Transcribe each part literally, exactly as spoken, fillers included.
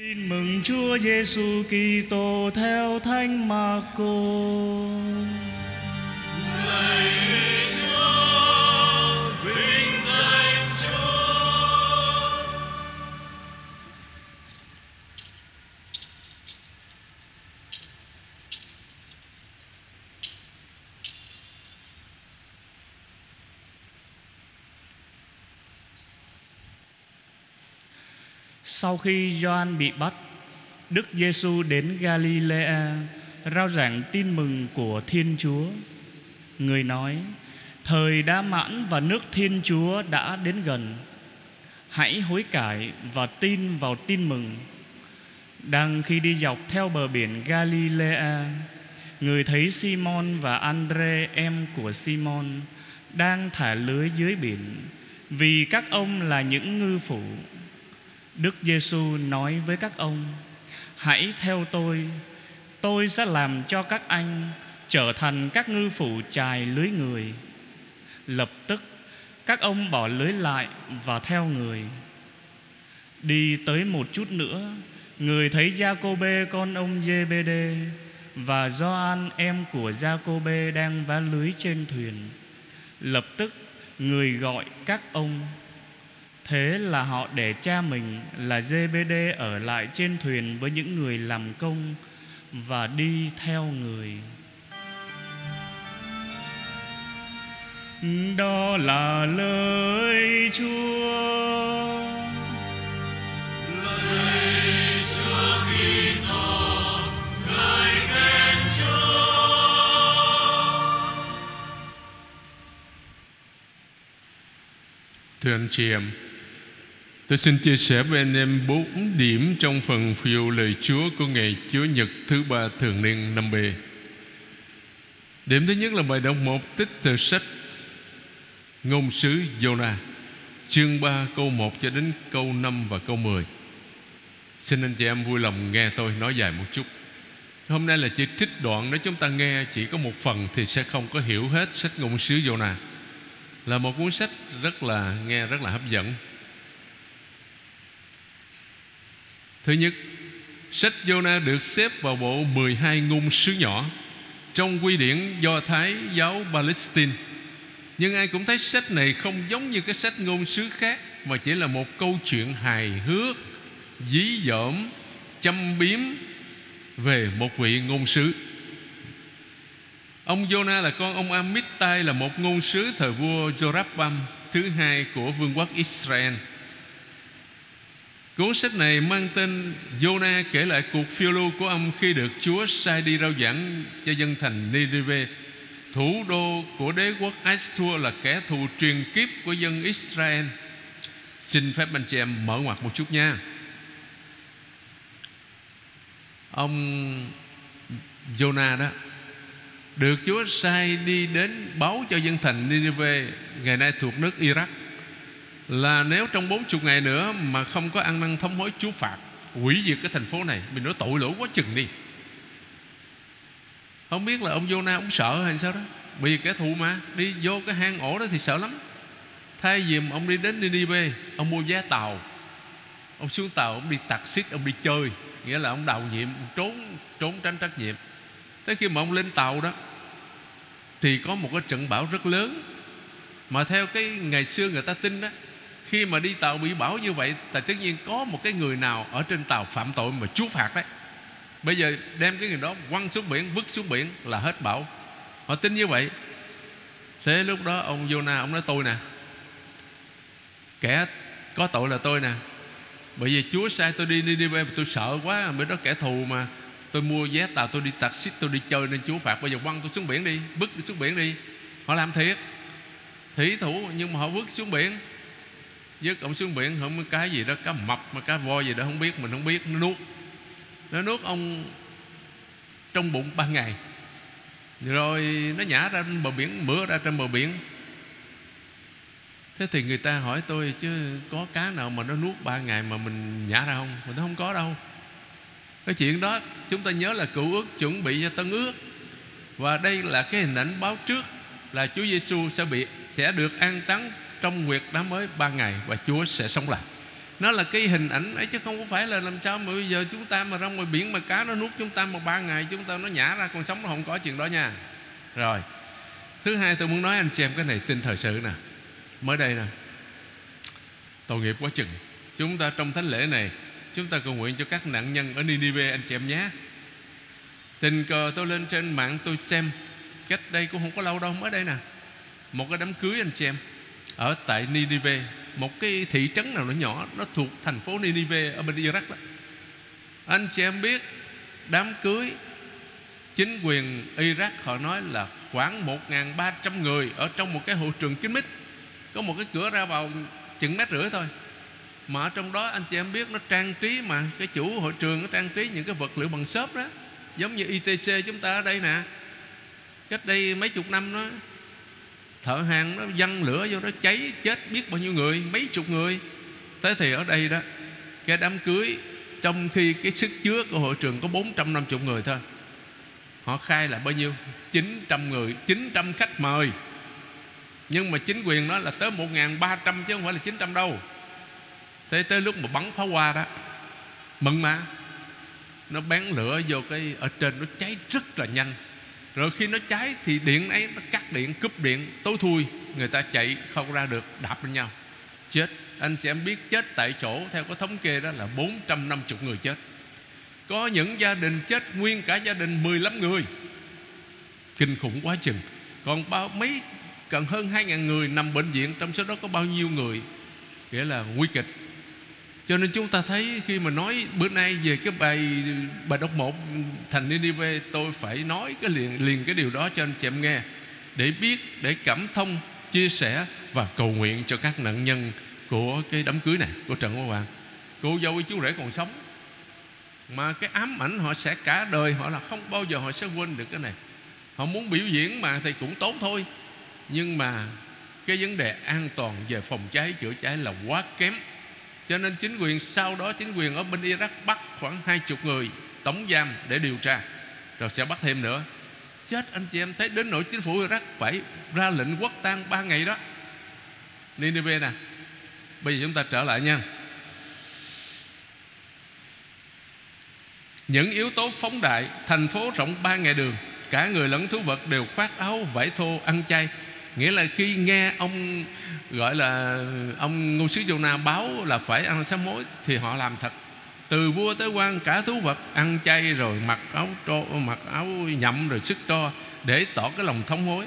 Tin mừng Chúa Giêsu Kitô theo Thánh Máccô. Lạy Chúa, vinh danh Chúa. Sau khi Gioan bị bắt, Đức Giêsu đến Galilea rao giảng tin mừng của Thiên Chúa. Người nói: thời đã mãn và nước Thiên Chúa đã đến gần. Hãy hối cải và tin vào tin mừng. Đang khi đi dọc theo bờ biển Galilea, người thấy Simon và André em của Simon đang thả lưới dưới biển, vì các ông là những ngư phủ. Đức Giêsu nói với các ông: hãy theo tôi, tôi sẽ làm cho các anh trở thành các ngư phủ chài lưới người. Lập tức các ông bỏ lưới lại và theo người. Đi tới một chút nữa, người thấy Gia-cô-bê con ông Giê-bê-đê và Gioan em của Gia-cô-bê đang vá lưới trên thuyền. Lập tức người gọi các ông. Thế là họ để cha mình là Giê-bê-đê ở lại trên thuyền với những người làm công và đi theo người. Đó là lời Chúa. Thưa anh chị em, tôi xin chia sẻ với anh em bốn điểm trong phần phiêu lời Chúa của ngày Chúa Nhật thứ ba thường niên năm B. Điểm thứ nhất là bài đọc một tích từ sách Ngôn sứ Jonah, chương ba câu một cho đến câu năm và câu mười. Xin anh chị em vui lòng nghe tôi nói dài một chút. Hôm nay là chỉ trích đoạn đó, chúng ta nghe chỉ có một phần thì sẽ không có hiểu hết sách Ngôn sứ Jonah. Là một cuốn sách rất là nghe rất là hấp dẫn. Thứ nhất, sách Giô-na được xếp vào bộ mười hai ngôn sứ nhỏ trong quy điển Do Thái giáo Palestine. Nhưng ai cũng thấy sách này không giống như cái sách ngôn sứ khác, mà chỉ là một câu chuyện hài hước, dí dỏm, châm biếm về một vị ngôn sứ. Ông Giô-na là con ông Amittai, là một ngôn sứ thời vua Jorabam thứ hai của vương quốc Israel. Cuốn sách này mang tên Giô-na kể lại cuộc phiêu lưu của ông khi được Chúa sai đi rao giảng cho dân thành Nineveh, thủ đô của đế quốc Assyria, là kẻ thù truyền kiếp của dân Israel. Xin phép anh chị em mở ngoặt một chút nha. Ông Giô-na đó được Chúa sai đi đến báo cho dân thành Nineveh, ngày nay thuộc nước Iraq, là nếu trong bốn mươi ngày nữa mà không có ăn năn thống hối, Chúa phạt hủy diệt cái thành phố này. Mình nói tội lỗi quá chừng đi. Không biết là ông Giô-na ông sợ hay sao đó, bởi vì kẻ thù mà đi vô cái hang ổ đó thì sợ lắm. Thay vì ông đi đến Nineveh, ông mua vé tàu, ông xuống tàu, ông đi taxi, ông đi chơi, nghĩa là ông đào nhiệm, ông trốn trốn tránh trách nhiệm. Tới khi mà ông lên tàu đó thì có một cái trận bão rất lớn, mà theo cái ngày xưa người ta tin đó, khi mà đi tàu bị bão như vậy thì tất nhiên có một cái người nào ở trên tàu phạm tội mà Chúa phạt đấy. Bây giờ đem cái người đó quăng xuống biển, vứt xuống biển là hết bão. Họ tin như vậy. Thế lúc đó ông Giô-na ông nói: tôi nè, kẻ có tội là tôi nè, bởi vì Chúa sai tôi đi Nineveh mà tôi sợ quá, bởi đó kẻ thù mà, tôi mua vé tàu, tôi đi taxi, tôi đi chơi nên Chúa phạt. Bây giờ quăng tôi xuống biển đi, vứt tôi xuống biển đi. Họ làm thiệt, thủy thủ, nhưng mà họ vứt xuống biển. Vứt ông xuống biển, không cái gì đó, cá mập mà cá voi gì đó không biết, mình không biết, nó nuốt. Nó nuốt ông trong bụng ba ngày, rồi nó nhả ra bờ biển, mửa ra trên bờ biển. Thế thì người ta hỏi tôi: chứ có cá nào mà nó nuốt ba ngày mà mình nhả ra không? Mình nói không có đâu. Cái chuyện đó chúng ta nhớ là cựu ước chuẩn bị cho tân ước, và đây là cái hình ảnh báo trước là Chúa Giêsu sẽ bị sẽ được an táng trong huyệt đá mới ba ngày và Chúa sẽ sống lại. Nó là cái hình ảnh ấy chứ không có phải là làm sao mà bây giờ chúng ta mà ra ngoài biển mà cá nó nuốt chúng ta một ba ngày chúng ta nó nhả ra còn sống, nó không có chuyện đó nha. Rồi thứ hai tôi muốn nói anh chị em cái này tin thời sự nè. Mới đây nè, tội nghiệp quá chừng, chúng ta trong thánh lễ này chúng ta cầu nguyện cho các nạn nhân ở Nineveh anh chị em nhé. Tình cờ tôi lên trên mạng tôi xem, cách đây cũng không có lâu đâu, mới đây nè, một cái đám cưới anh chị em ở tại Nineveh, một cái thị trấn nào nó nhỏ, nó thuộc thành phố Nineveh ở bên Iraq đó. Anh chị em biết đám cưới, chính quyền Iraq họ nói là khoảng một nghìn ba trăm người ở trong một cái hội trường kín mít, có một cái cửa ra vào chừng mét rưỡi thôi, mà ở trong đó anh chị em biết nó trang trí, mà cái chủ hội trường nó trang trí những cái vật liệu bằng xốp đó, giống như i tê xê chúng ta ở đây nè, cách đây mấy chục năm đó, thợ hàng nó văng lửa vô nó cháy chết biết bao nhiêu người, mấy chục người. Thế thì ở đây đó, cái đám cưới trong khi cái sức chứa của hội trường có bốn trăm năm mươi người thôi, họ khai là bao nhiêu? chín trăm người, chín trăm khách mời. Nhưng mà chính quyền nói là tới một nghìn ba trăm chứ không phải là chín trăm đâu. Thế tới lúc mà bắn pháo hoa đó, mừng mà, nó bén lửa vô cái ở trên nó cháy rất là nhanh. Rồi khi nó cháy thì điện ấy nó cắt điện, cúp điện, tối thui, người ta chạy không ra được, đạp lên nhau, chết. Anh chị em biết chết tại chỗ theo cái thống kê đó là bốn trăm năm mươi người chết. Có những gia đình chết nguyên cả gia đình mười lăm người, kinh khủng quá chừng. Còn bao mấy, cần hơn hai nghìn người nằm bệnh viện, trong số đó có bao nhiêu người nghĩa là nguy kịch. Cho nên chúng ta thấy khi mà nói bữa nay về cái bài bài đọc một thành Nineveh, tôi phải nói cái liền, liền cái điều đó cho anh chị em nghe, để biết, để cảm thông, chia sẻ và cầu nguyện cho các nạn nhân của cái đám cưới này của Trần Quốc Hoàng. Cô dâu chú rể còn sống, mà cái ám ảnh họ sẽ cả đời, họ là không bao giờ họ sẽ quên được cái này. Họ muốn biểu diễn mà thì cũng tốt thôi, nhưng mà cái vấn đề an toàn về phòng cháy chữa cháy là quá kém. Cho nên chính quyền sau đó, chính quyền ở bên Iraq bắt khoảng hai mươi người tổng giam để điều tra, rồi sẽ bắt thêm nữa. Chết anh chị em, thấy đến nỗi chính phủ Iraq phải ra lệnh quốc tang ba ngày đó. Nineveh nè. Bây giờ chúng ta trở lại nha. Những yếu tố phóng đại, thành phố rộng ba ngày đường, cả người lẫn thú vật đều khoác áo vải thô ăn chay. Nghĩa là khi nghe ông gọi là ông ngôn sứ Jonah báo là phải ăn sám hối thì họ làm thật, từ vua tới quan cả thú vật ăn chay, rồi mặc áo tro, mặc áo nhậm rồi sức tro, để tỏ cái lòng thống hối.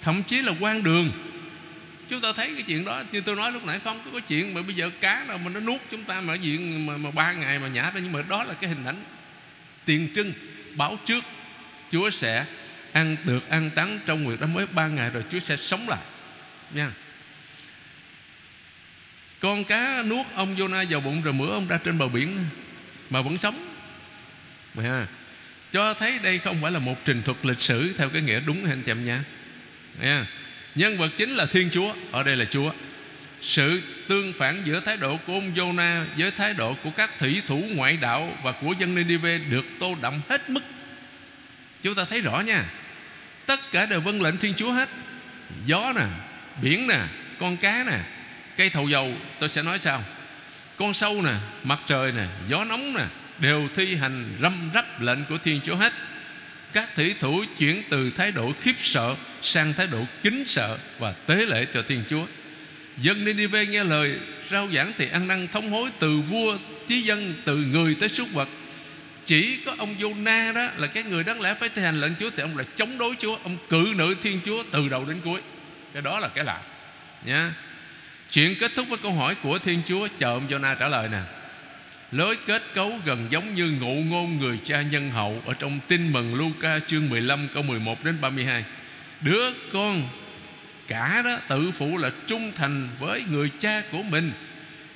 Thậm chí là quan đường, chúng ta thấy cái chuyện đó như tôi nói lúc nãy, không có chuyện mà bây giờ cá nào mà nó nuốt chúng ta mà diện mà, mà ba ngày mà nhả ra. Nhưng mà đó là cái hình ảnh tiền trưng báo trước Chúa sẽ ăn được ăn táng trong nguyệt đám mới ba ngày, rồi Chúa sẽ sống lại nha. Con cá nuốt ông Jonah vào bụng rồi mửa ông ra trên bờ biển mà vẫn sống nha. Cho thấy đây không phải là một trình thuật lịch sử theo cái nghĩa đúng anh chị em nha. Nha, nhân vật chính là Thiên Chúa, ở đây là Chúa. Sự tương phản giữa thái độ của ông Jonah với thái độ của các thủy thủ ngoại đạo và của dân Nineveh được tô đậm hết mức. Chúng ta thấy rõ nha, tất cả đều vâng lệnh Thiên Chúa hết. Gió nè, biển nè, con cá nè, cây thầu dầu, tôi sẽ nói sao, con sâu nè, mặt trời nè, gió nóng nè, đều thi hành răm rắp lệnh của Thiên Chúa hết. Các thủy thủ chuyển từ thái độ khiếp sợ sang thái độ kính sợ và tế lễ cho Thiên Chúa. Dân Nineveh nghe lời rao giảng thì ăn năn thống hối, từ vua chí dân, từ người tới súc vật. Chỉ có ông Jonah đó là cái người đáng lẽ phải thi hành lệnh Chúa, thì ông là chống đối Chúa, ông cự nữ Thiên Chúa từ đầu đến cuối. Cái đó là cái lạ nha. Chuyện kết thúc với câu hỏi của Thiên Chúa chờ ông Jonah trả lời nè. Lối kết cấu gần giống như ngụ ngôn người cha nhân hậu ở trong tin mừng Luca chương mười lăm câu mười một đến ba mươi hai. Đứa con cả đó tự phụ là trung thành với người cha của mình,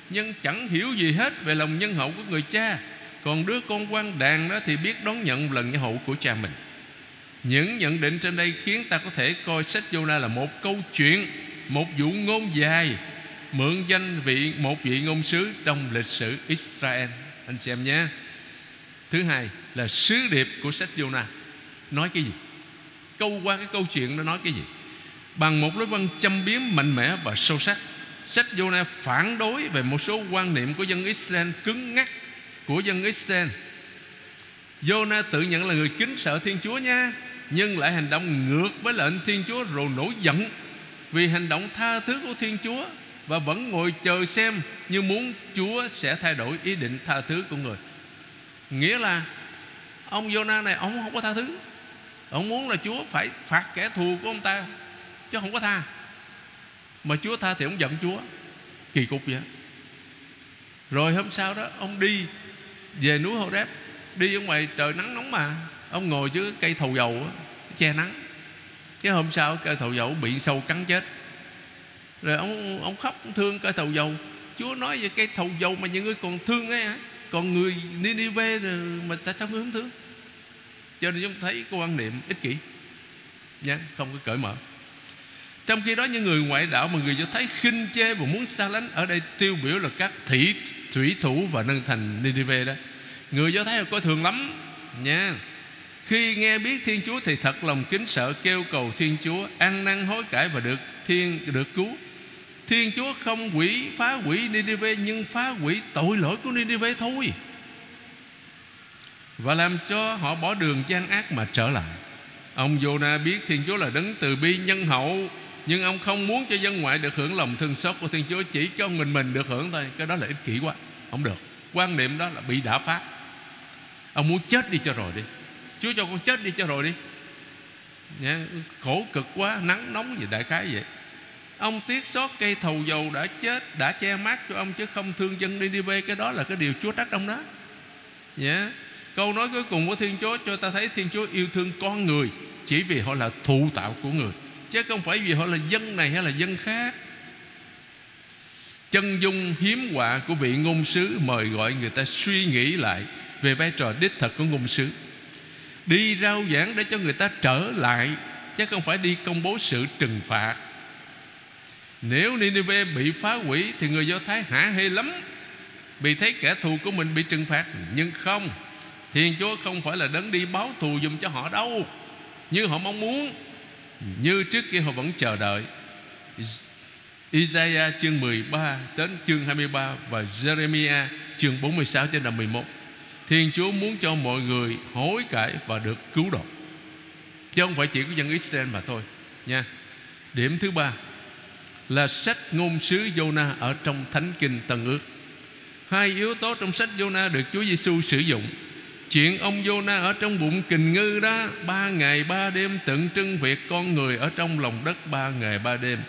nhưng chẳng hiểu gì hết về lòng nhân hậu của người cha. Còn đứa con quan đàn đó thì biết đón nhận lần nhân hậu của cha mình. Những nhận định trên đây khiến ta có thể coi sách Jonah là một câu chuyện, một vụ ngôn dài, mượn danh vị một vị ngôn sứ trong lịch sử Israel. Anh xem nhé. Thứ hai là sứ điệp của sách Jonah nói cái gì? Câu qua cái câu chuyện nó nói cái gì? Bằng một lối văn châm biếm mạnh mẽ và sâu sắc, sách Giô-na phản đối về một số quan niệm của dân Israel, cứng ngắc của dân Israel. Giô-na tự nhận là người kính sợ Thiên Chúa nha, nhưng lại hành động ngược với lệnh Thiên Chúa, rồi nổi giận vì hành động tha thứ của Thiên Chúa và vẫn ngồi chờ xem như muốn Chúa sẽ thay đổi ý định tha thứ của người. Nghĩa là ông Giô-na này ông không có tha thứ, ông muốn là Chúa phải phạt kẻ thù của ông ta chứ không có tha. Mà Chúa tha thì ông giận Chúa, kỳ cục vậy. Rồi hôm sau đó ông đi về núi Horeb, đi ở ngoài trời nắng nóng mà ông ngồi dưới cây thầu dầu che nắng. Cái hôm sau cây thầu dầu bị sâu cắn chết. Rồi ông, ông khóc, ông thương cây thầu dầu. Chúa nói về cây thầu dầu mà những người còn thương ấy hả? Còn người Nineveh mà tại sao người không thương? Cho nên chúng thấy cái quan niệm ích kỷ nha, không có cởi mở. Trong khi đó những người ngoại đạo mà người Do Thái khinh chê và muốn xa lánh, ở đây tiêu biểu là các thị thủy thủ và nâng thành Nineveh đó. Người Do Thái coi thường lắm nha. Khi nghe biết Thiên Chúa thì thật lòng kính sợ, kêu cầu Thiên Chúa, ăn năn hối cải và được thiên được cứu. Thiên Chúa không hủy phá hủy Nineveh, nhưng phá hủy tội lỗi của Nineveh thôi, và làm cho họ bỏ đường gian ác mà trở lại. Ông Giô-na biết Thiên Chúa là đấng từ bi nhân hậu, nhưng ông không muốn cho dân ngoại được hưởng lòng thương xót của Thiên Chúa, chỉ cho mình mình được hưởng thôi. Cái đó là ích kỷ quá, không được. Quan niệm đó là bị đả phát. Ông muốn chết đi cho rồi đi, Chúa cho con chết đi cho rồi đi nha, khổ cực quá, nắng nóng gì đại khái vậy. Ông tiếc xót cây thầu dầu đã chết, đã che mát cho ông, chứ không thương dân Nineveh. Cái đó là cái điều Chúa trách ông đó nha. Câu nói cuối cùng của Thiên Chúa cho ta thấy Thiên Chúa yêu thương con người chỉ vì họ là thụ tạo của người, chứ không phải vì họ là dân này hay là dân khác. Chân dung hiếm họa của vị ngôn sứ mời gọi người ta suy nghĩ lại về vai trò đích thực của ngôn sứ. Đi rao giảng để cho người ta trở lại, chứ không phải đi công bố sự trừng phạt. Nếu Nineveh bị phá hủy thì người Do Thái hả hê lắm, vì thấy kẻ thù của mình bị trừng phạt. Nhưng không, Thiên Chúa không phải là đấng đi báo thù giùm cho họ đâu, như họ mong muốn. Như trước kia họ vẫn chờ đợi Isaiah chương mười ba đến chương hai mươi ba và Jeremiah chương bốn mươi sáu đến năm mười một. Thiên Chúa muốn cho mọi người hối cải và được cứu độ, chứ không phải chỉ của dân Israel mà thôi nha. Điểm thứ ba là sách ngôn sứ Giô-na ở trong Thánh Kinh Tân Ước. Hai yếu tố trong sách Giô-na được Chúa Giêsu sử dụng. Chuyện ông Giô-na ở trong bụng kình ngư đó, ba ngày ba đêm, tượng trưng việc con người ở trong lòng đất ba ngày ba đêm.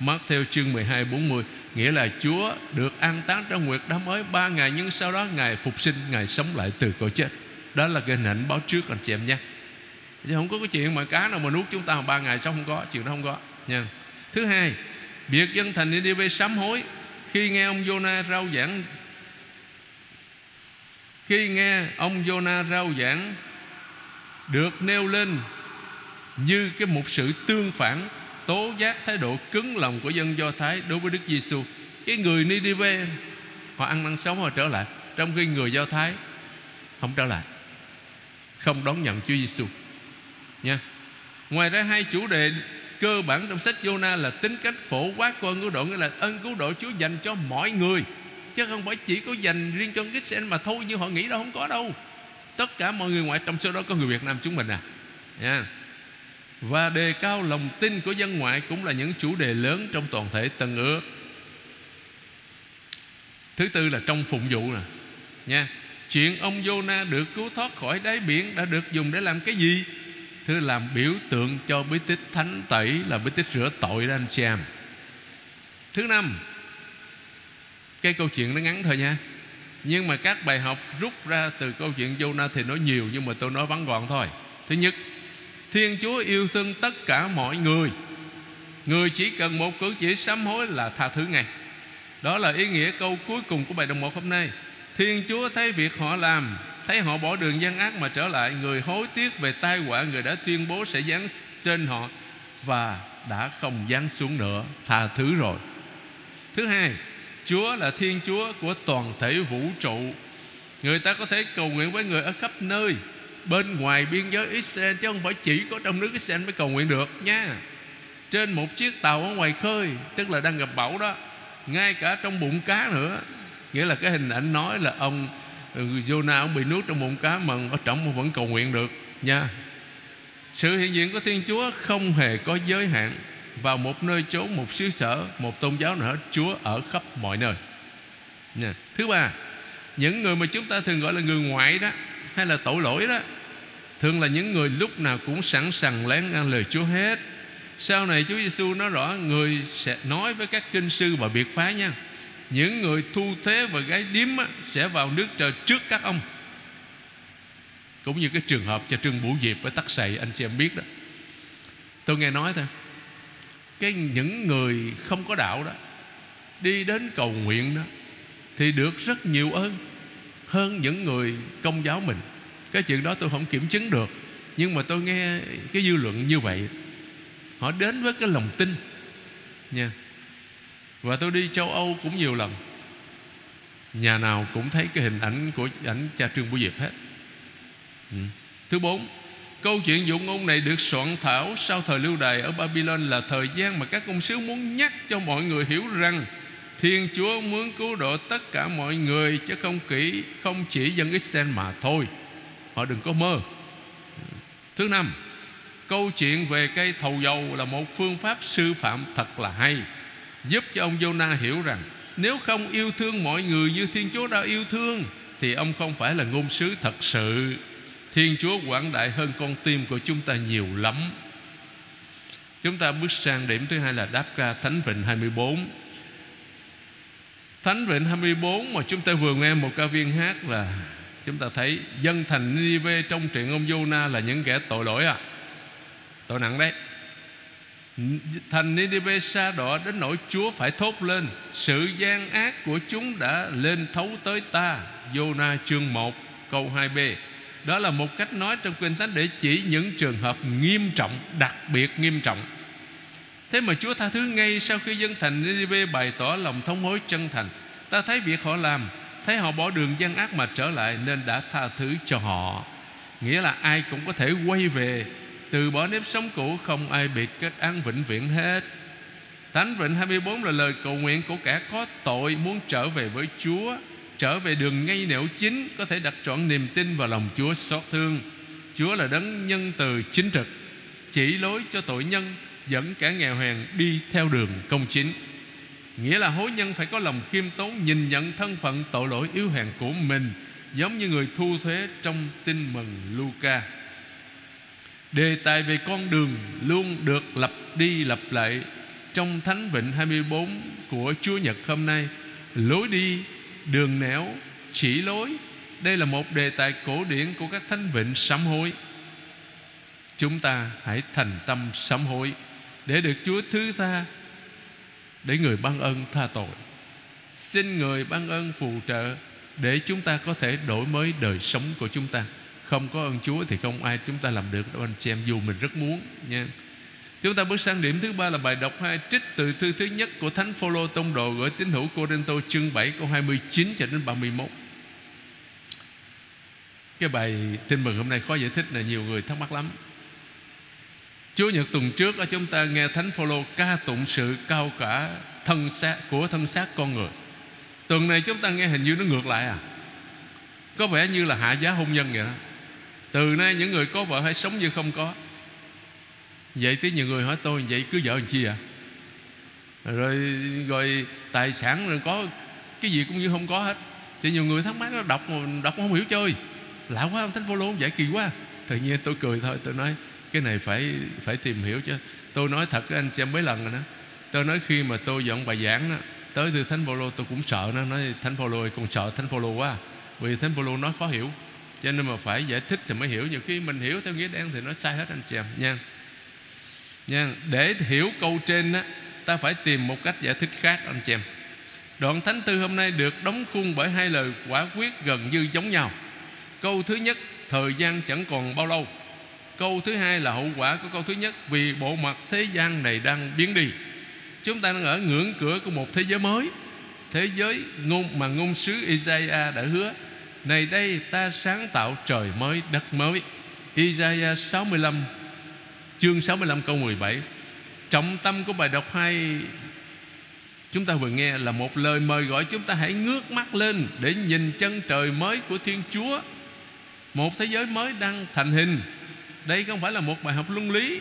Mát-thêu chương mười hai bốn mươi, nghĩa là Chúa được an táng trong nguyệt đám mới ba ngày, nhưng sau đó Ngài phục sinh, Ngài sống lại từ cõi chết. Đó là cái hình báo trước anh chị em nha. Chứ không có cái chuyện mà cá nào mà nuốt chúng ta ba ngày sau, không có, chuyện đó không có nha. Thứ hai, việc dân thành Nineveh sám hối khi nghe ông Giô-na rao giảng. Khi nghe ông Giô-na rao giảng được nêu lên như cái một sự tương phản, tố giác thái độ cứng lòng của dân Do Thái đối với Đức Giêsu. Cái người Nineveh họ ăn năn sống, họ trở lại, trong khi người Do Thái không trở lại, không đón nhận Chúa Giêsu nha. Ngoài ra hai chủ đề cơ bản trong sách Giô-na là tính cách phổ quát của ơn cứu độ, nghĩa là ơn cứu độ Chúa dành cho mọi người, chứ không phải chỉ có dành riêng cho Israel mà thôi, như họ nghĩ đâu, không có đâu. Tất cả mọi người ngoại, trong số đó có người Việt Nam chúng mình à nha. Và đề cao lòng tin của dân ngoại cũng là những chủ đề lớn trong toàn thể Tân Ước. Thứ tư là trong phụng vụ nè nha. Chuyện ông Giô-na được cứu thoát khỏi đáy biển đã được dùng để làm cái gì? Thứ làm biểu tượng cho bí tích thánh tẩy, là bí tích rửa tội đó anh xem. Thứ năm, cái câu chuyện nó ngắn thôi nha, nhưng mà các bài học rút ra từ câu chuyện Giô-na thì nói nhiều, nhưng mà tôi nói vắn gọn thôi. Thứ nhất, Thiên Chúa yêu thương tất cả mọi người. Người chỉ cần một cử chỉ sám hối là tha thứ ngay. Đó là ý nghĩa câu cuối cùng của bài đồng một hôm nay. Thiên Chúa thấy việc họ làm, thấy họ bỏ đường gian ác mà trở lại, người hối tiếc về tai họa người đã tuyên bố sẽ giáng trên họ và đã không giáng xuống nữa, tha thứ rồi. Thứ hai, Chúa là Thiên Chúa của toàn thể vũ trụ. Người ta có thể cầu nguyện với người ở khắp nơi bên ngoài biên giới Israel, chứ không phải chỉ có trong nước Israel mới cầu nguyện được nha. Trên một chiếc tàu ở ngoài khơi, tức là đang gặp bão đó, ngay cả trong bụng cá nữa. Nghĩa là cái hình ảnh nói là ông Jonah ông bị nuốt trong bụng cá mà ở trong ông vẫn cầu nguyện được nha. Sự hiện diện của Thiên Chúa không hề có giới hạn vào một nơi chốn, một xứ sở, một tôn giáo nào hết. Chúa ở khắp mọi nơi nha. Thứ ba, những người mà chúng ta thường gọi là người ngoại đó, hay là tội lỗi đó, thường là những người lúc nào cũng sẵn sàng lén ăn lời Chúa hết. Sau này Chúa Giêsu nói rõ, người sẽ nói với các kinh sư và biệt phái nha, những người thu thuế và gái điếm sẽ vào nước trời trước các ông. Cũng như cái trường hợp cho Trương Bửu Diệp với Tắc Sầy, anh chị em biết đó. Tôi nghe nói thôi, cái những người không có đạo đó đi đến cầu nguyện đó thì được rất nhiều ơn hơn những người công giáo mình. Cái chuyện đó tôi không kiểm chứng được, nhưng mà tôi nghe cái dư luận như vậy. Họ đến với cái lòng tin nha. Và tôi đi châu Âu cũng nhiều lần, nhà nào cũng thấy cái hình ảnh của ảnh cha Trương Bửu Diệp hết. ừ. Thứ bốn, câu chuyện dụ ngôn này được soạn thảo sau thời lưu đày ở Babylon, là thời gian mà các ngôn sứ muốn nhắc cho mọi người hiểu rằng Thiên Chúa muốn cứu độ tất cả mọi người, chứ không kỹ không chỉ dân Israel mà thôi. Họ đừng có mơ. Thứ năm, câu chuyện về cây thầu dầu là một phương pháp sư phạm thật là hay, giúp cho ông Jonah hiểu rằng nếu không yêu thương mọi người như Thiên Chúa đã yêu thương thì ông không phải là ngôn sứ thật sự. Thiên Chúa quảng đại hơn con tim của chúng ta nhiều lắm. Chúng ta bước sang điểm thứ hai là đáp ca Thánh Vịnh hai mươi bốn. Thánh Vịnh hai mươi bốn mà chúng ta vừa nghe một ca viên hát là chúng ta thấy dân thành Nineveh trong truyện ông Jonah là những kẻ tội lỗi à, tội nặng đấy. Thành Nineveh sa đọa đến nỗi Chúa phải thốt lên: sự gian ác của chúng đã lên thấu tới ta. Jonah chương một câu hai bê. Đó là một cách nói trong Kinh Thánh để chỉ những trường hợp nghiêm trọng, đặc biệt nghiêm trọng. Thế mà Chúa tha thứ ngay sau khi dân thành Nineveh bày tỏ lòng thống hối chân thành. Ta thấy việc họ làm, thấy họ bỏ đường gian ác mà trở lại, nên đã tha thứ cho họ. Nghĩa là ai cũng có thể quay về, từ bỏ nếp sống cũ, không ai bị kết án vĩnh viễn hết. Thánh Vịnh hai mươi bốn là lời cầu nguyện của kẻ có tội muốn trở về với Chúa, trở về đường ngay nẻo chính, có thể đặt trọn niềm tin vào lòng Chúa xót thương. Chúa là đấng nhân từ chính trực, chỉ lối cho tội nhân, dẫn kẻ nghèo hèn đi theo đường công chính. Nghĩa là hối nhân phải có lòng khiêm tốn, nhìn nhận thân phận tội lỗi yếu hèn của mình, giống như người thu thuế trong tin mừng Luca. Đề tài về con đường luôn được lặp đi lặp lại trong Thánh Vịnh hai mươi bốn của Chúa Nhật hôm nay. Lối đi, đường nẻo, chỉ lối, đây là một đề tài cổ điển của các Thánh Vịnh sám hối. Chúng ta hãy thành tâm sám hối để được Chúa thứ tha, để người ban ơn tha tội. Xin người ban ơn phù trợ để chúng ta có thể đổi mới đời sống của chúng ta. Không có ơn Chúa thì không ai chúng ta làm được đâu anh chị em, dù mình rất muốn nha. Chúng ta bước sang điểm thứ ba là bài đọc hai, trích từ thư thứ nhất của Thánh Phaolô tông đồ gửi tín hữu Côrintô chương bảy câu hai mươi chín cho đến ba mươi mốt. Cái bài tin mừng hôm nay khó giải thích là nhiều người thắc mắc lắm. Chúa Nhật tuần trước ở chúng ta nghe Thánh Phaolô ca tụng sự cao cả thân xác của thân xác con người. Tuần này chúng ta nghe hình như nó ngược lại à, có vẻ như là hạ giá hôn nhân vậy đó. Từ nay những người có vợ hãy sống như không có. Vậy tới nhiều người hỏi tôi: vậy cứ vợ làm chi à? Rồi, rồi tài sản rồi có cái gì cũng như không có hết. Thì nhiều người thắc mắc, nó đọc đọc không hiểu chơi. Lạ quá ông Thánh Phaolô vậy kỳ quá. Tự nhiên tôi cười thôi, tôi nói cái này phải phải tìm hiểu chứ. Tôi nói thật với anh chị em mấy lần rồi đó. Tôi nói khi mà tôi dọn bài giảng đó, tới từ Thánh Phaolô tôi cũng sợ nó. Nói Thánh Phaolô còn sợ Thánh Phaolô quá. Vì Thánh Phaolô nói khó hiểu, cho nên mà phải giải thích thì mới hiểu. Nhiều khi mình hiểu theo nghĩa đen thì nó sai hết anh chị em nha. Nha, để hiểu câu trên á, ta phải tìm một cách giải thích khác anh chị em. Đoạn Thánh Tư hôm nay được đóng khung bởi hai lời quả quyết gần như giống nhau. Câu thứ nhất: thời gian chẳng còn bao lâu. Câu thứ hai là hậu quả của câu thứ nhất, vì bộ mặt thế gian này đang biến đi. Chúng ta đang ở ngưỡng cửa của một thế giới mới, thế giới ngôn mà ngôn sứ Isaiah đã hứa: này đây ta sáng tạo trời mới đất mới. Isaiah sáu mươi lăm chương sáu mươi lăm câu mười bảy. Trọng tâm của bài đọc hai chúng ta vừa nghe là một lời mời gọi chúng ta hãy ngước mắt lên để nhìn chân trời mới của Thiên Chúa. Một thế giới mới đang thành hình. Đây không phải là một bài học luân lý,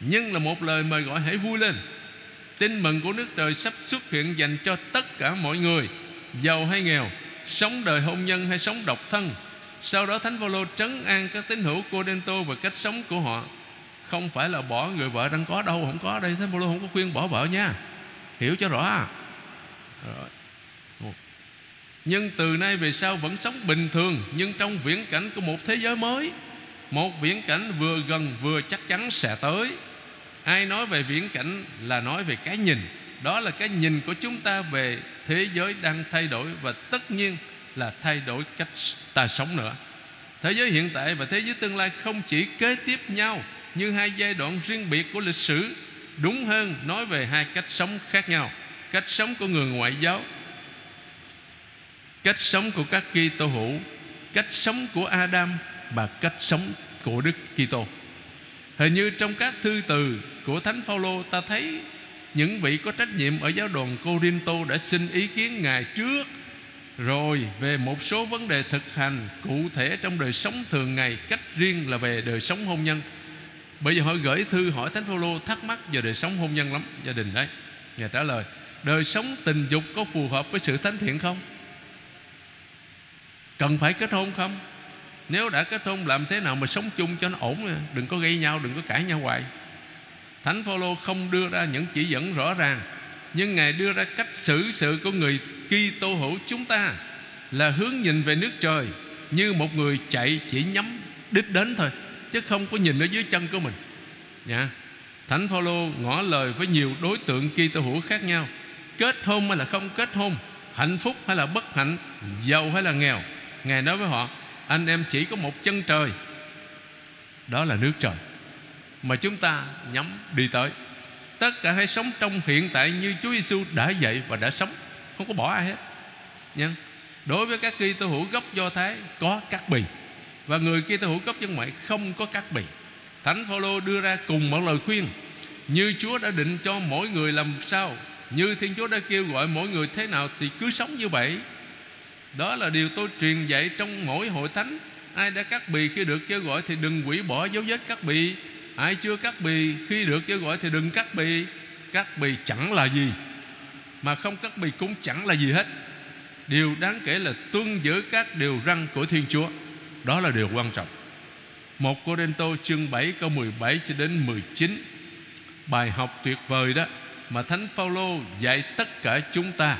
nhưng là một lời mời gọi hãy vui lên. Tin mừng của nước trời sắp xuất hiện dành cho tất cả mọi người, giàu hay nghèo, sống đời hôn nhân hay sống độc thân. Sau đó Thánh Phaolô trấn an các tín hữu Côrintô về cách sống của họ. Không phải là bỏ người vợ đang có đâu, không có đây. Thánh Phaolô không có khuyên bỏ vợ nha, hiểu cho rõ. Rồi. Nhưng từ nay về sau vẫn sống bình thường, nhưng trong viễn cảnh của một thế giới mới, một viễn cảnh vừa gần vừa chắc chắn sẽ tới. Ai nói về viễn cảnh là nói về cái nhìn. Đó là cái nhìn của chúng ta về thế giới đang thay đổi, và tất nhiên là thay đổi cách ta sống nữa. Thế giới hiện tại và thế giới tương lai không chỉ kế tiếp nhau như hai giai đoạn riêng biệt của lịch sử, đúng hơn nói về hai cách sống khác nhau. Cách sống của người ngoại giáo, cách sống của các Kitô hữu, cách sống của Adam và cách sống của Đức Kitô. Hình như trong các thư từ của Thánh Phaolô, ta thấy những vị có trách nhiệm ở giáo đoàn Côrintô đã xin ý kiến Ngài trước rồi về một số vấn đề thực hành cụ thể trong đời sống thường ngày, cách riêng là về đời sống hôn nhân. Bây giờ họ gửi thư hỏi Thánh Phaolô thắc mắc về đời sống hôn nhân lắm, gia đình đấy. Ngài trả lời: đời sống tình dục có phù hợp với sự thánh thiện không? Cần phải kết hôn không? Nếu đã kết hôn làm thế nào mà sống chung cho nó ổn, đừng có gây nhau, đừng có cãi nhau hoài. Thánh Phaolô không đưa ra những chỉ dẫn rõ ràng, nhưng Ngài đưa ra cách xử sự của người Kitô hữu chúng ta là hướng nhìn về nước trời, như một người chạy chỉ nhắm đích đến thôi, chứ không có nhìn ở dưới chân của mình. Nha. Thánh Phaolô ngỏ lời với nhiều đối tượng Kitô hữu khác nhau: kết hôn hay là không kết hôn, hạnh phúc hay là bất hạnh, giàu hay là nghèo. Ngài nói với họ: anh em chỉ có một chân trời, đó là nước trời mà chúng ta nhắm đi tới. Tất cả hãy sống trong hiện tại như Chúa Giêsu đã dạy và đã sống, không có bỏ ai hết. Nhưng đối với các Kitô hữu gốc Do Thái có cắt bì, và người Kitô hữu gốc dân ngoại không có cắt bì, Thánh Phaolô đưa ra cùng một lời khuyên: như Chúa đã định cho mỗi người làm sao, như Thiên Chúa đã kêu gọi mỗi người thế nào thì cứ sống như vậy. Đó là điều tôi truyền dạy trong mỗi hội thánh. Ai đã cắt bì khi được kêu gọi thì đừng hủy bỏ dấu vết cắt bì. Ai chưa cắt bì khi được kêu gọi thì đừng cắt bì. Cắt bì chẳng là gì, mà không cắt bì cũng chẳng là gì hết. Điều đáng kể là tuân giữ các điều răn của Thiên Chúa. Đó là điều quan trọng. Một Côrintô chương bảy câu mười bảy cho đến mười chín. Bài học tuyệt vời đó mà Thánh Phaolô dạy tất cả chúng ta.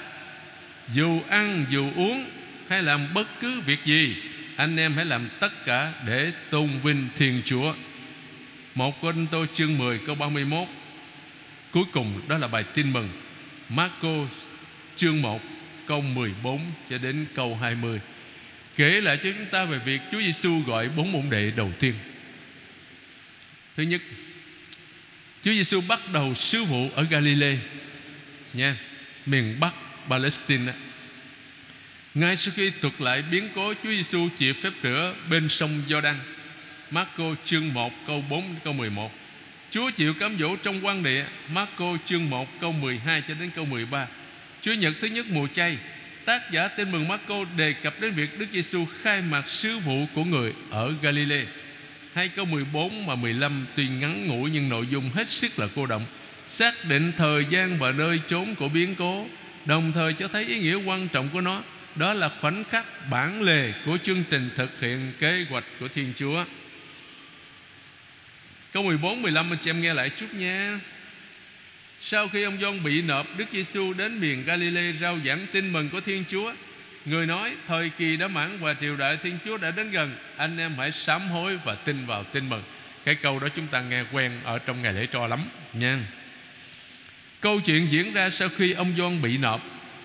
Dù ăn, dù uống hay làm bất cứ việc gì, anh em hãy làm tất cả để tôn vinh Thiên Chúa. Một Côrintô chương mười câu ba mươi mốt. Cuối cùng đó là bài tin mừng Marco chương một câu mười bốn cho đến câu hai mươi, kể lại cho chúng ta về việc Chúa Giêsu gọi bốn môn đệ đầu tiên. Thứ nhất, Chúa Giêsu bắt đầu sứ vụ ở Galilea, nha, miền Bắc Palestine. Ngay sau khi thuật lại biến cố Chúa Giêsu chịu phép rửa bên sông Gio-đan, Marco chương một câu bốn câu mười một. Chúa chịu cám dỗ trong quan địa, Marco chương một câu mười hai cho đến câu mười ba. Chúa nhật thứ nhất mùa chay, tác giả tin mừng Marco đề cập đến việc Đức Giêsu khai mạc sứ vụ của người ở Galilee. Hai câu mười bốn và mười lăm tuy ngắn ngủi nhưng nội dung hết sức là cô động, xác định thời gian và nơi chốn của biến cố, đồng thời cho thấy ý nghĩa quan trọng của nó. Đó là khoảnh khắc bản lề của chương trình thực hiện kế hoạch của Thiên Chúa. Câu mười bốn mười lăm anh chị em nghe lại chút nha. Sau khi ông Gioan bị nộp, Đức Giêsu đến miền Galilê rao giảng tin mừng của Thiên Chúa. Người nói: thời kỳ đã mãn và triều đại Thiên Chúa đã đến gần, anh em hãy sám hối và tin vào tin mừng. Cái câu đó chúng ta nghe quen ở trong ngày lễ Tro lắm nha. Câu chuyện diễn ra sau khi ông Gioan bị nộp.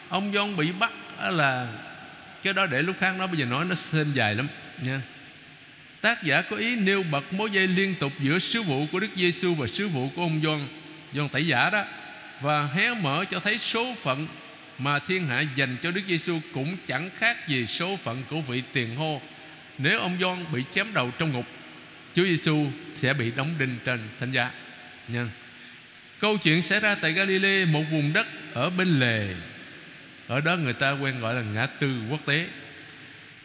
Ông Gioan bị bắt là cái đó để lúc khác nói, bây giờ nói nó thêm dài lắm nha. Tác giả có ý nêu bật mối dây liên tục giữa sứ vụ của Đức Giêsu và sứ vụ của ông Gioan, Gioan Tẩy Giả đó, và hé mở cho thấy số phận mà thiên hạ dành cho Đức Giêsu cũng chẳng khác gì số phận của vị tiền hô. Nếu ông Gioan bị chém đầu trong ngục, Chúa Giêsu sẽ bị đóng đinh trên thánh giá nha. Câu chuyện xảy ra tại Galilee, một vùng đất ở bên lề. Ở đó người ta quen gọi là ngã tư quốc tế,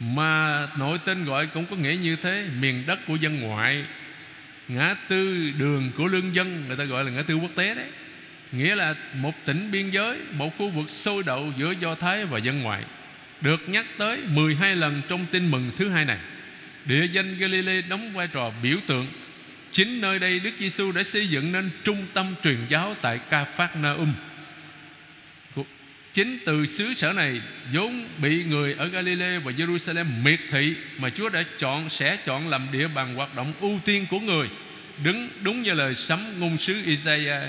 mà nội tên gọi cũng có nghĩa như thế. Miền đất của dân ngoại, ngã tư đường của lương dân, người ta gọi là ngã tư quốc tế đấy. Nghĩa là một tỉnh biên giới, một khu vực sôi đậu giữa Do Thái và dân ngoại, được nhắc tới mười hai lần trong tin mừng thứ hai này. Địa danh Galilee đóng vai trò biểu tượng. Chính nơi đây Đức Giêsu đã xây dựng nên trung tâm truyền giáo tại Ca Phác Na Úm. Chính từ xứ sở này vốn bị người ở Galilee và Jerusalem miệt thị, mà Chúa đã chọn sẽ chọn làm địa bàn hoạt động ưu tiên của người. Đứng đúng như lời sấm ngôn sứ Isaiah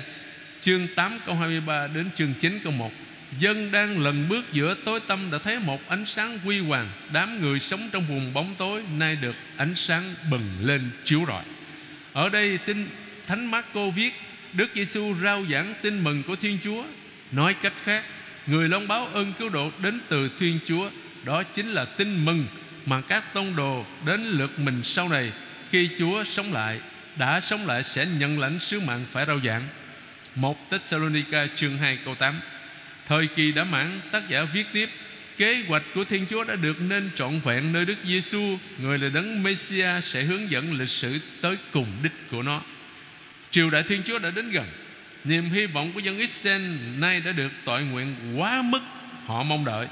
chương tám câu hai mươi ba đến chương chín câu một: dân đang lần bước giữa tối tăm đã thấy một ánh sáng huy hoàng, đám người sống trong vùng bóng tối nay được ánh sáng bừng lên chiếu rọi. Ở đây tin Thánh Máccô viết Đức Giêsu rao giảng tin mừng của Thiên Chúa. Nói cách khác, người loan báo ơn cứu độ đến từ Thiên Chúa. Đó chính là tin mừng mà các tông đồ đến lượt mình sau này, khi Chúa sống lại, đã sống lại, sẽ nhận lãnh sứ mạng phải rao giảng. Một Thessalonica chương hai câu tám. Thời kỳ đã mãn, tác giả viết tiếp: kế hoạch của Thiên Chúa đã được nên trọn vẹn nơi Đức Giêsu, người là đấng Messiah sẽ hướng dẫn lịch sử tới cùng đích của nó. Triều đại Thiên Chúa đã đến gần. Niềm hy vọng của dân Israel nay đã được toại nguyện quá mức họ mong đợi.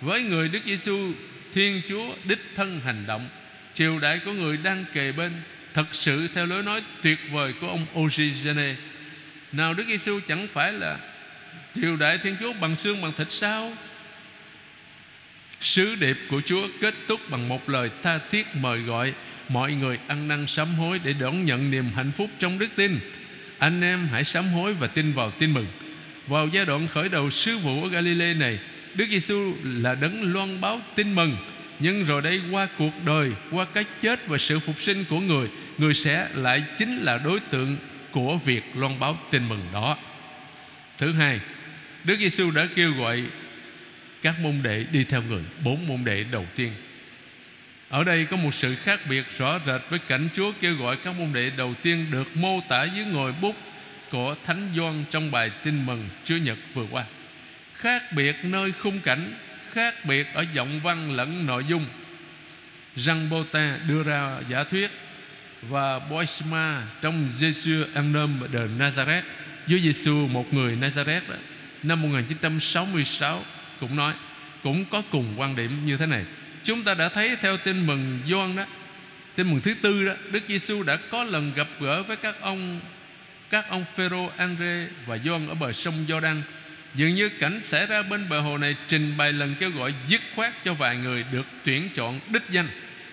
Với người Đức Giêsu, Thiên Chúa đích thân hành động. Triều đại của người đang kề bên, thật sự theo lối nói tuyệt vời của ông Origene. Nào Đức Giêsu chẳng phải là triều đại Thiên Chúa bằng xương bằng thịt sao? Sứ điệp của Chúa kết thúc bằng một lời tha thiết mời gọi mọi người ăn năn sám hối để đón nhận niềm hạnh phúc trong đức tin. Anh em hãy sám hối và tin vào tin mừng. Vào giai đoạn khởi đầu sứ vụ ở Galilee này, Đức Giêsu là đấng loan báo tin mừng. Nhưng rồi đây, qua cuộc đời, qua cái chết và sự phục sinh của người, người sẽ lại chính là đối tượng của việc loan báo tin mừng đó. Thứ hai, Đức Giêsu đã kêu gọi các môn đệ đi theo người. Bốn môn đệ đầu tiên. Ở đây có một sự khác biệt rõ rệt với cảnh Chúa kêu gọi các môn đệ đầu tiên được mô tả dưới ngòi bút của Thánh Gioan trong bài tin mừng Chúa Nhật vừa qua. Khác biệt nơi khung cảnh, khác biệt ở giọng văn lẫn nội dung. Jean Botin đưa ra giả thuyết và Boisma trong Giêsu An Nôm de Nazareth, dưới Giêsu một người Nazareth đó, năm một nghìn chín trăm sáu mươi sáu cũng nói, cũng có cùng quan điểm như thế này. Chúng ta đã thấy theo tin mừng Gioan đó, tin mừng thứ tư đó, Đức Giêsu đã có lần gặp gỡ với các ông các ông Phêrô, André và Gioan ở bờ sông Gio-đan. Dường như cảnh xảy ra bên bờ hồ này trình bày lần kêu gọi dứt khoát cho vài người được tuyển chọn đích danh.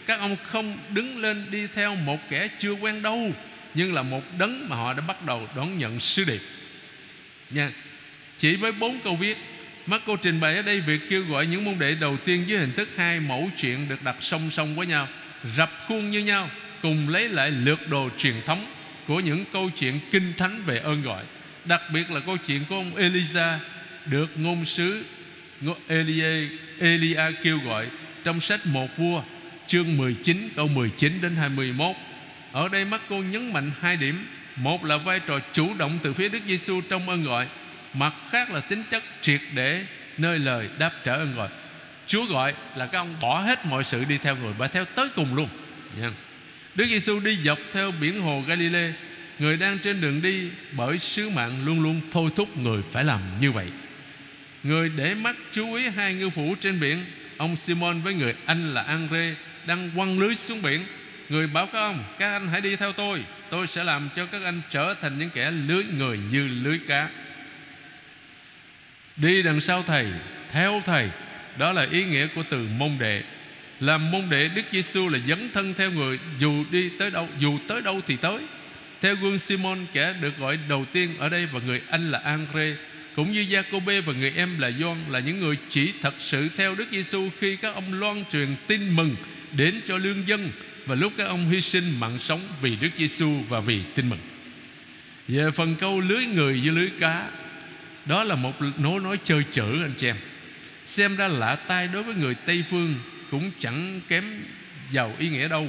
Các ông không đứng lên đi theo một kẻ chưa quen đâu, nhưng là một đấng mà họ đã bắt đầu đón nhận sứ điệp. Nha, chỉ với bốn câu viết, Marco trình bày ở đây việc kêu gọi những môn đệ đầu tiên dưới hình thức hai mẫu chuyện được đặt song song với nhau, rập khuôn như nhau, cùng lấy lại lược đồ truyền thống của những câu chuyện kinh thánh về ơn gọi. Đặc biệt là câu chuyện của ông Elisa được ngôn sứ Elia, Elia kêu gọi trong sách Một Vua chương mười chín câu mười chín đến hai mươi mốt. Ở đây Marco nhấn mạnh hai điểm. Một là vai trò chủ động từ phía Đức Giêsu trong ơn gọi, mặt khác là tính chất triệt để nơi lời đáp trả ơn gọi. Chúa gọi là các ông bỏ hết mọi sự đi theo người và theo tới cùng luôn. Đức Giêsu đi dọc theo biển hồ Galilee. Người đang trên đường đi bởi sứ mạng luôn luôn thôi thúc người phải làm như vậy. Người để mắt chú ý hai ngư phủ trên biển, ông Simon với người anh là André đang quăng lưới xuống biển. Người bảo các ông, các anh hãy đi theo tôi, tôi sẽ làm cho các anh trở thành những kẻ lưới người như lưới cá. Đi đằng sau Thầy, theo Thầy, đó là ý nghĩa của từ môn đệ. Làm môn đệ Đức Giêsu là dấn thân theo người, dù đi tới đâu, dù tới đâu thì tới. Theo gương Simon, kẻ được gọi đầu tiên ở đây, và người anh là André, cũng như Gia-cô-bê và người em là Gioan, là những người chỉ thật sự theo Đức Giêsu khi các ông loan truyền tin mừng đến cho lương dân, và lúc các ông hy sinh mạng sống vì Đức Giêsu và vì tin mừng. Về phần câu lưới người với lưới cá, đó là một nối nói chơi chữ anh chị em, xem ra lạ tai đối với người Tây phương cũng chẳng kém giàu ý nghĩa đâu.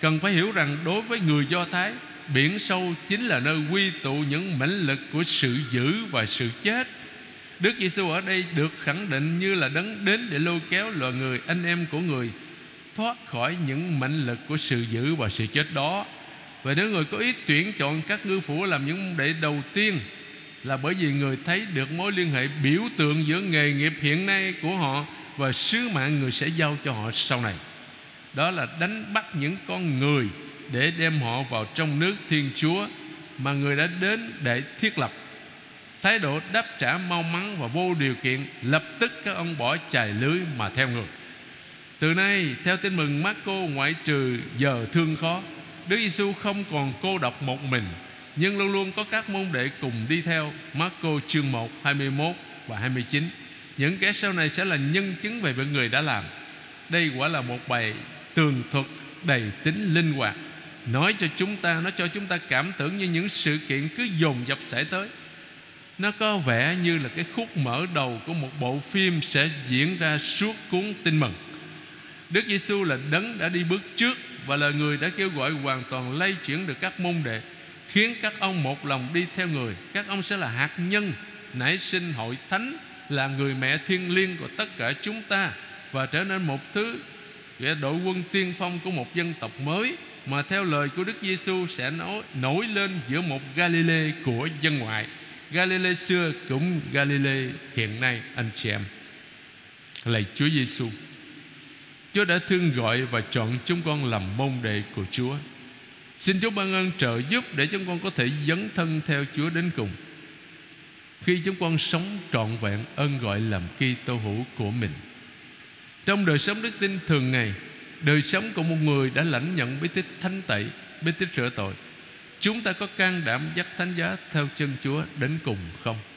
Cần phải hiểu rằng đối với người Do Thái, biển sâu chính là nơi quy tụ những mãnh lực của sự dữ và sự chết. Đức Giêsu ở đây được khẳng định như là đấng đến để lôi kéo loài người, anh em của người, thoát khỏi những mệnh lực của sự dữ và sự chết đó. Và nếu người có ý tuyển chọn các ngư phủ làm những đệ đầu tiên, là bởi vì người thấy được mối liên hệ biểu tượng giữa nghề nghiệp hiện nay của họ và sứ mạng người sẽ giao cho họ sau này. Đó là đánh bắt những con người để đem họ vào trong nước Thiên Chúa mà người đã đến để thiết lập. Thái độ đáp trả mau mắn và vô điều kiện, lập tức các ông bỏ chài lưới mà theo người. Từ nay, theo tin mừng Marco, ngoại trừ giờ thương khó, Đức Giêsu không còn cô độc một mình, nhưng luôn luôn có các môn đệ cùng đi theo. Marco chương một, hai mươi mốt và hai mươi chín. Những kẻ sau này sẽ là nhân chứng về việc người đã làm. Đây quả là một bài tường thuật đầy tính linh hoạt, nói cho chúng ta, nó cho chúng ta cảm tưởng như những sự kiện cứ dồn dập xảy tới. Nó có vẻ như là cái khúc mở đầu của một bộ phim sẽ diễn ra suốt cuốn tin mừng. Đức Giêsu là đấng đã đi bước trước và là người đã kêu gọi hoàn toàn lay chuyển được các môn đệ, khiến các ông một lòng đi theo người. Các ông sẽ là hạt nhân nảy sinh hội thánh, là người mẹ thiêng liêng của tất cả chúng ta, và trở nên một thứ đội quân tiên phong của một dân tộc mới mà theo lời của Đức Giêsu sẽ nổi, nổi lên giữa một Galilê của dân ngoại. Galilê xưa cũng Galilê hiện nay, anh chị em. Lạy Chúa Giêsu, Chúa đã thương gọi và chọn chúng con làm môn đệ của Chúa. Xin Chúa ban ơn trợ giúp để chúng con có thể dấn thân theo Chúa đến cùng, khi chúng con sống trọn vẹn ơn gọi làm Kitô hữu của mình. Trong đời sống đức tin thường ngày, đời sống của một người đã lãnh nhận bí tích thánh tẩy, bí tích rửa tội, chúng ta có can đảm dắt thánh giá theo chân Chúa đến cùng không?